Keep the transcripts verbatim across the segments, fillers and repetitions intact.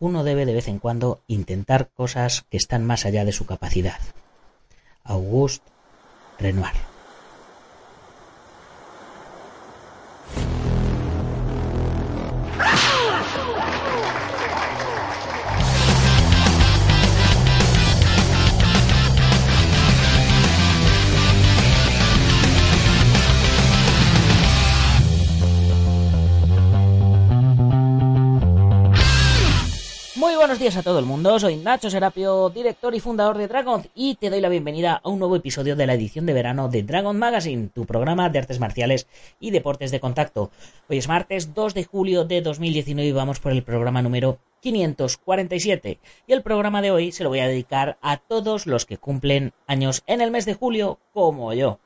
uno debe de vez en cuando intentar cosas que están más allá de su capacidad. Auguste Renoir. Muy buenos días a todo el mundo, soy Nacho Serapio, director y fundador de Dragon, y te doy la bienvenida a un nuevo episodio de la edición de verano de Dragon Magazine, tu programa de artes marciales y deportes de contacto. Hoy es martes dos de julio de dos mil diecinueve y vamos por el programa número quinientos cuarenta y siete, y el programa de hoy se lo voy a dedicar a todos los que cumplen años en el mes de julio, como yo.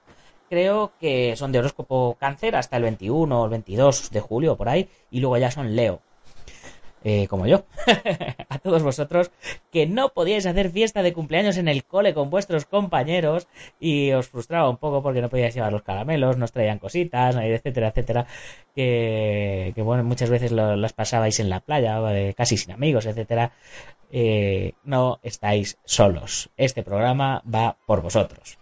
Creo que son de horóscopo Cáncer hasta el veintiuno o el veintidós de julio, por ahí, y luego ya son Leo. Eh, como yo, a todos vosotros que no podíais hacer fiesta de cumpleaños en el cole con vuestros compañeros y os frustraba un poco porque no podíais llevar los caramelos, nos traían cositas, etcétera, etcétera, que, que bueno, muchas veces lo, las pasabais en la playa, casi sin amigos, etcétera. Eh, no estáis solos, este programa va por vosotros.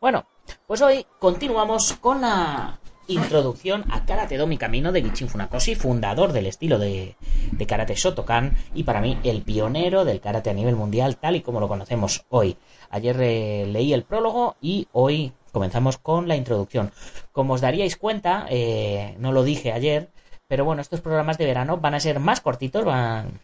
Bueno, pues hoy continuamos con la introducción a Karate Do, mi camino, de Gichin Funakoshi, fundador del estilo de, de Karate Shotokan y para mí el pionero del karate a nivel mundial tal y como lo conocemos hoy. Ayer eh, leí el prólogo y hoy comenzamos con la introducción. Como os daríais cuenta, eh, no lo dije ayer, pero bueno, estos programas de verano van a ser más cortitos, van...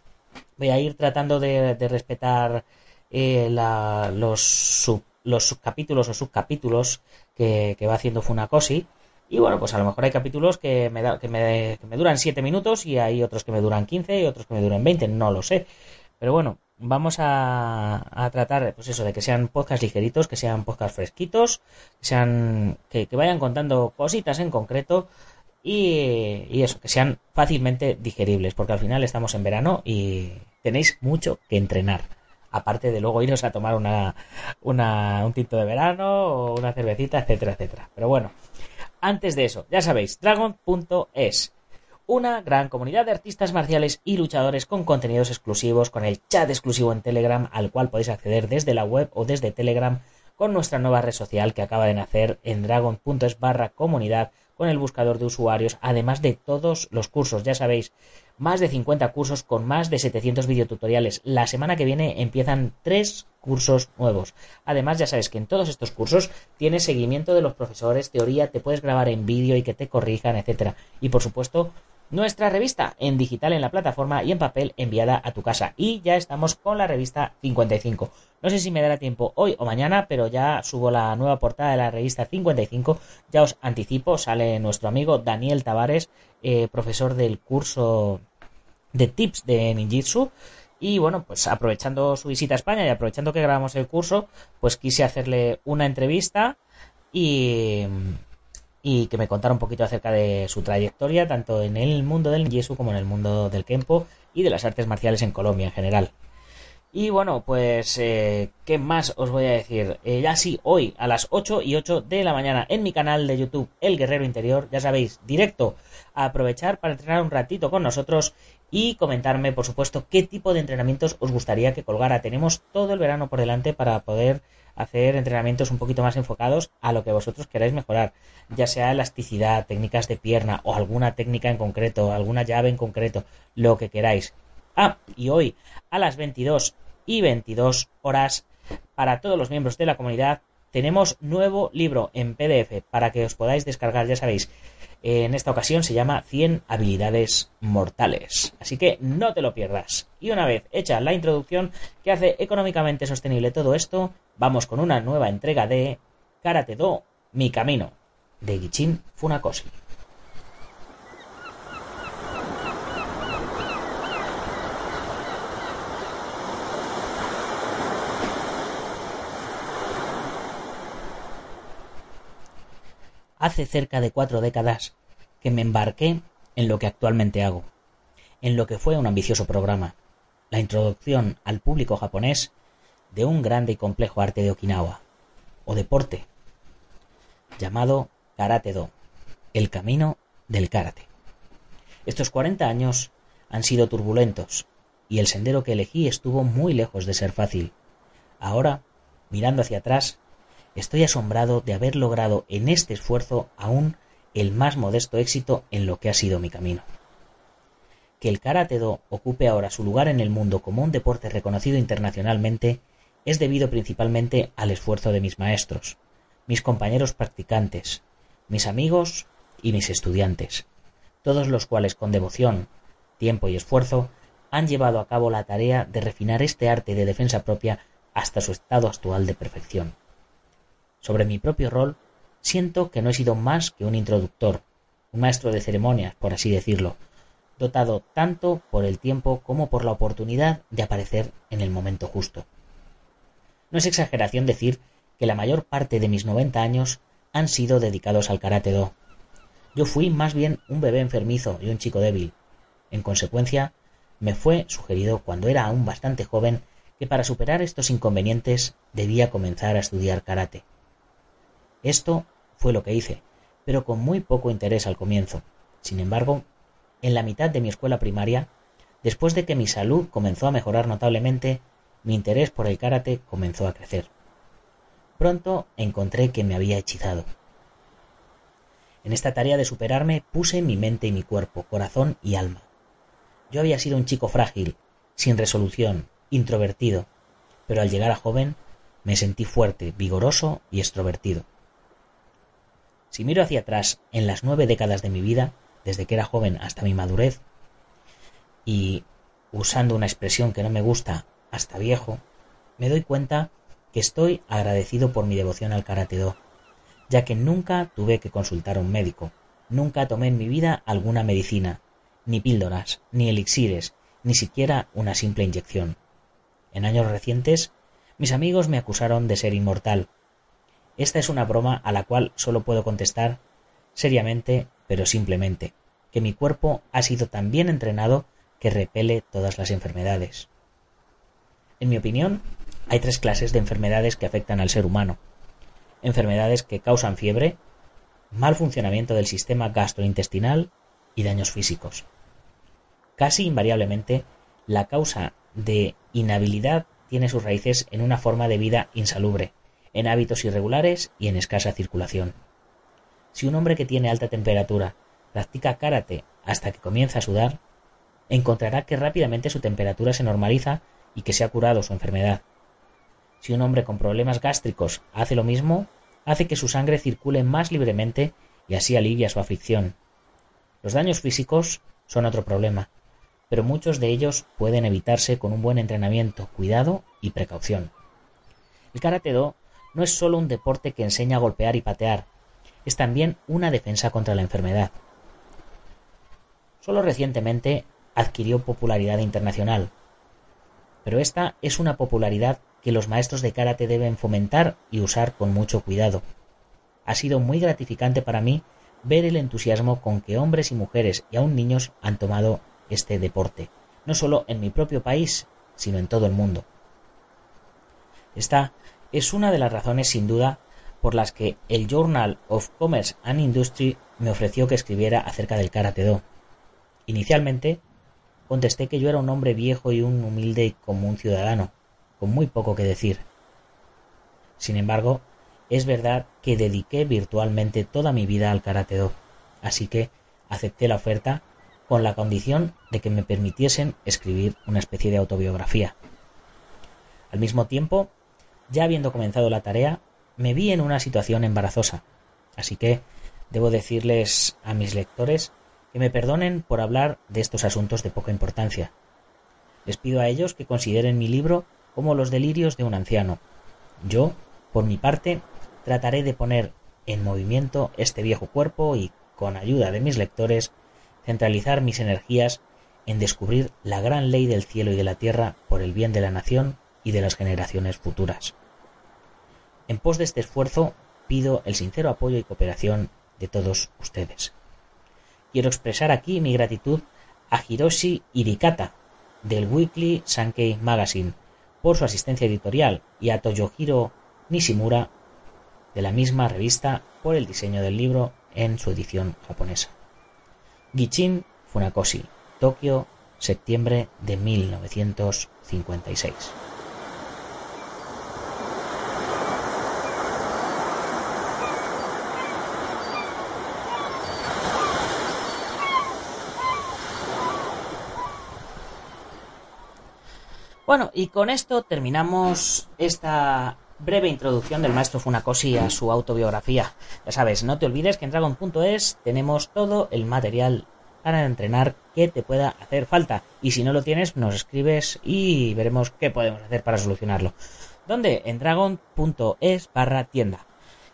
voy a ir tratando de, de respetar eh, la, los, sub, los subcapítulos o subcapítulos que, que va haciendo Funakoshi. Y bueno, pues a lo mejor hay capítulos que me, da, que me, que me duran siete minutos y hay otros que me duran quince y otros que me duran veinte, no lo sé. Pero bueno, vamos a, a tratar pues eso, de que sean podcasts ligeritos, que sean podcasts fresquitos, que sean que, que vayan contando cositas en concreto y, y eso, que sean fácilmente digeribles, porque al final estamos en verano y tenéis mucho que entrenar. Aparte de luego iros a tomar una, una un tinto de verano o una cervecita, etcétera, etcétera. Pero bueno... Antes de eso, ya sabéis, Dragon punto es, una gran comunidad de artistas marciales y luchadores con contenidos exclusivos, con el chat exclusivo en Telegram, al cual podéis acceder desde la web o desde Telegram, con nuestra nueva red social que acaba de nacer en Dragon punto es barra comunidad, con el buscador de usuarios, además de todos los cursos, ya sabéis, más de cincuenta cursos con más de setecientos videotutoriales. La semana que viene empiezan tres cursos nuevos. Además, ya sabes que en todos estos cursos tienes seguimiento de los profesores, teoría, te puedes grabar en vídeo y que te corrijan, etcétera. Y por supuesto, nuestra revista en digital en la plataforma y en papel enviada a tu casa. Y ya estamos con la revista cincuenta y cinco. No sé si me dará tiempo hoy o mañana, pero ya subo la nueva portada de la revista cincuenta y cinco. Ya os anticipo, sale nuestro amigo Daniel Tavares, eh, profesor del curso de tips de ninjitsu. Y bueno, pues aprovechando su visita a España y aprovechando que grabamos el curso, pues quise hacerle una entrevista y... y que me contara un poquito acerca de su trayectoria, tanto en el mundo del ninjitsu como en el mundo del Kenpo y de las artes marciales en Colombia en general. Y bueno, pues, eh, ¿qué más os voy a decir? Eh, ya sí, hoy a las ocho y ocho de la mañana en mi canal de YouTube, El Guerrero Interior, ya sabéis, directo, a aprovechar para entrenar un ratito con nosotros y comentarme, por supuesto, qué tipo de entrenamientos os gustaría que colgara. Tenemos todo el verano por delante para poder hacer entrenamientos un poquito más enfocados a lo que vosotros queráis mejorar, ya sea elasticidad, técnicas de pierna o alguna técnica en concreto, alguna llave en concreto, lo que queráis. Ah, y hoy a las veintidós y veintidós horas, para todos los miembros de la comunidad, tenemos nuevo libro en P D F para que os podáis descargar, ya sabéis. En esta ocasión se llama cien habilidades mortales, así que no te lo pierdas. Y una vez hecha la introducción que hace económicamente sostenible todo esto, vamos con una nueva entrega de Karate Do, mi camino, de Gichin Funakoshi. Hace cerca de cuatro décadas que me embarqué en lo que actualmente hago, en lo que fue un ambicioso programa, la introducción al público japonés de un grande y complejo arte de Okinawa, o deporte, llamado Karate Do, el camino del karate. Estos cuarenta años han sido turbulentos, y el sendero que elegí estuvo muy lejos de ser fácil. Ahora, mirando hacia atrás, estoy asombrado de haber logrado en este esfuerzo aún el más modesto éxito en lo que ha sido mi camino. Que el Karate Do ocupe ahora su lugar en el mundo como un deporte reconocido internacionalmente es debido principalmente al esfuerzo de mis maestros, mis compañeros practicantes, mis amigos y mis estudiantes, todos los cuales con devoción, tiempo y esfuerzo han llevado a cabo la tarea de refinar este arte de defensa propia hasta su estado actual de perfección. Sobre mi propio rol, siento que no he sido más que un introductor, un maestro de ceremonias, por así decirlo, dotado tanto por el tiempo como por la oportunidad de aparecer en el momento justo. No es exageración decir que la mayor parte de mis noventa años han sido dedicados al Karate Do. Yo fui más bien un bebé enfermizo y un chico débil. En consecuencia, me fue sugerido cuando era aún bastante joven que para superar estos inconvenientes debía comenzar a estudiar karate. Esto fue lo que hice, pero con muy poco interés al comienzo. Sin embargo, en la mitad de mi escuela primaria, después de que mi salud comenzó a mejorar notablemente, mi interés por el karate comenzó a crecer. Pronto encontré que me había hechizado. En esta tarea de superarme puse mi mente y mi cuerpo, corazón y alma. Yo había sido un chico frágil, sin resolución, introvertido, pero al llegar a joven me sentí fuerte, vigoroso y extrovertido. Si miro hacia atrás en las nueve décadas de mi vida, desde que era joven hasta mi madurez, y usando una expresión que no me gusta, hasta viejo, me doy cuenta que estoy agradecido por mi devoción al Karate Do, ya que nunca tuve que consultar a un médico, nunca tomé en mi vida alguna medicina, ni píldoras, ni elixires, ni siquiera una simple inyección. En años recientes, mis amigos me acusaron de ser inmortal. Esta es una broma a la cual solo puedo contestar seriamente, pero simplemente, que mi cuerpo ha sido tan bien entrenado que repele todas las enfermedades. En mi opinión, hay tres clases de enfermedades que afectan al ser humano. Enfermedades que causan fiebre, mal funcionamiento del sistema gastrointestinal y daños físicos. Casi invariablemente, la causa de inhabilidad tiene sus raíces en una forma de vida insalubre, en hábitos irregulares y en escasa circulación. Si un hombre que tiene alta temperatura practica karate hasta que comienza a sudar, encontrará que rápidamente su temperatura se normaliza y que se ha curado su enfermedad. Si un hombre con problemas gástricos hace lo mismo, hace que su sangre circule más libremente y así alivia su aflicción. Los daños físicos son otro problema, pero muchos de ellos pueden evitarse con un buen entrenamiento, cuidado y precaución. El Karate Do no es solo un deporte que enseña a golpear y patear, es también una defensa contra la enfermedad. Solo recientemente adquirió popularidad internacional, pero esta es una popularidad que los maestros de karate deben fomentar y usar con mucho cuidado. Ha sido muy gratificante para mí ver el entusiasmo con que hombres y mujeres y aún niños han tomado este deporte, no solo en mi propio país, sino en todo el mundo. Esta es una de las razones, sin duda, por las que el Journal of Commerce and Industry me ofreció que escribiera acerca del Karate Do. Inicialmente, contesté que yo era un hombre viejo y un humilde y común ciudadano, con muy poco que decir. Sin embargo, es verdad que dediqué virtualmente toda mi vida al Karate Do, así que acepté la oferta con la condición de que me permitiesen escribir una especie de autobiografía. Al mismo tiempo, ya habiendo comenzado la tarea, me vi en una situación embarazosa, así que debo decirles a mis lectores que me perdonen por hablar de estos asuntos de poca importancia. Les pido a ellos que consideren mi libro como los delirios de un anciano. Yo, por mi parte, trataré de poner en movimiento este viejo cuerpo y, con ayuda de mis lectores, centralizar mis energías en descubrir la gran ley del cielo y de la tierra por el bien de la nación y de las generaciones futuras. En pos de este esfuerzo, pido el sincero apoyo y cooperación de todos ustedes. Quiero expresar aquí mi gratitud a Hiroshi Irikata, del Weekly Sankei Magazine, por su asistencia editorial, y a Toyohiro Nishimura, de la misma revista, por el diseño del libro en su edición japonesa. Gichin Funakoshi, Tokio, septiembre de mil novecientos cincuenta y seis. Bueno, y con esto terminamos esta breve introducción del maestro Funakoshi a su autobiografía. Ya sabes, no te olvides que en Dragon punto es tenemos todo el material para entrenar que te pueda hacer falta. Y si no lo tienes, nos escribes y veremos qué podemos hacer para solucionarlo. ¿Dónde? En Dragon.es barra tienda.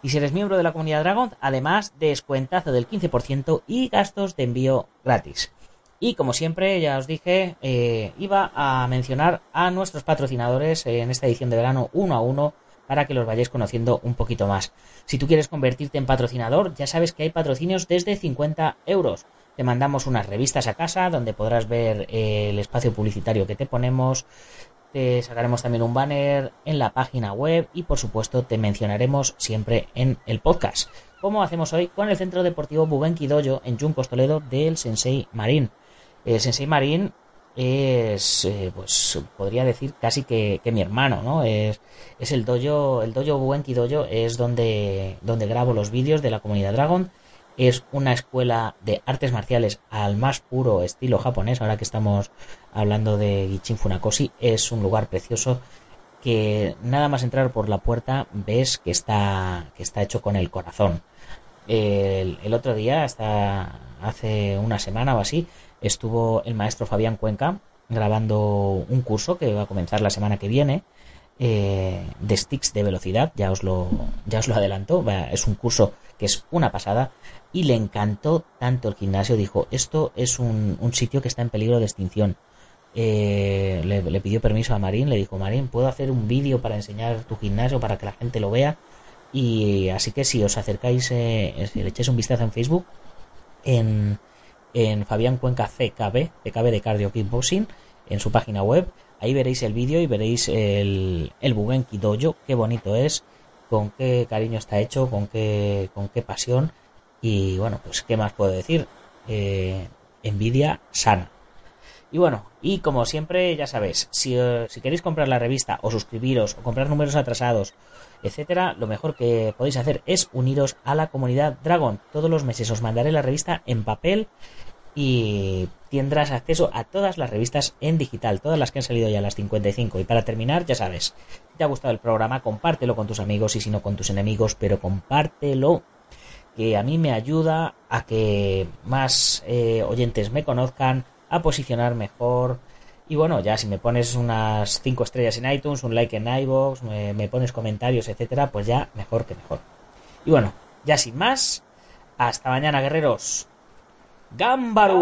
Y si eres miembro de la comunidad Dragon, además, descuentazo del quince por ciento y gastos de envío gratis. Y como siempre, ya os dije, eh, iba a mencionar a nuestros patrocinadores en esta edición de verano uno a uno para que los vayáis conociendo un poquito más. Si tú quieres convertirte en patrocinador, ya sabes que hay patrocinios desde cincuenta euros. Te mandamos unas revistas a casa donde podrás ver eh, el espacio publicitario que te ponemos. Te sacaremos también un banner en la página web y, por supuesto, te mencionaremos siempre en el podcast, como hacemos hoy con el Centro Deportivo Bugenki Dojo en Juncos, Toledo, del Sensei Marín. El Sensei Marín es, eh, pues podría decir casi que, que mi hermano, ¿no? Es, es el dojo, el dojo Bugenki Dojo es donde, donde grabo los vídeos de la comunidad Dragon. Es una escuela de artes marciales al más puro estilo japonés, ahora que estamos hablando de Gichin Funakoshi. Es un lugar precioso que nada más entrar por la puerta ves que está, que está hecho con el corazón. El, el otro día, hasta hace una semana o así, estuvo el maestro Fabián Cuenca grabando un curso que va a comenzar la semana que viene, eh, de sticks de velocidad. Ya os lo, ya os lo adelanto. Es un curso que es una pasada y le encantó tanto el gimnasio. Dijo, esto es un, un sitio que está en peligro de extinción. Eh, le, le pidió permiso a Marín. Le dijo, Marín, ¿puedo hacer un vídeo para enseñar tu gimnasio para que la gente lo vea? Y así que si os acercáis, eh, si le echáis un vistazo en Facebook, en... en Fabián Cuenca C K B, C K B de Cardio Kid Boxing, en su página web. Ahí veréis el vídeo y veréis el, el Bugenki Dojo, qué bonito es, con qué cariño está hecho, con qué, con qué pasión. Y bueno, pues qué más puedo decir, eh, envidia sana. Y bueno, y como siempre, ya sabéis, si, si queréis comprar la revista o suscribiros o comprar números atrasados, etcétera, lo mejor que podéis hacer es uniros a la comunidad Dragon. Todos los meses os mandaré la revista en papel y tendrás acceso a todas las revistas en digital, todas las que han salido ya, las cincuenta y cinco. Y para terminar, ya sabes, si te ha gustado el programa, compártelo con tus amigos y si no con tus enemigos, pero compártelo, que a mí me ayuda a que más eh, oyentes me conozcan, a posicionar mejor. Y bueno, ya si me pones unas cinco estrellas en iTunes, un like en iVoox, me, me pones comentarios, etcétera, pues ya mejor que mejor. Y bueno, ya sin más, hasta mañana, guerreros. ¡Gámbaro!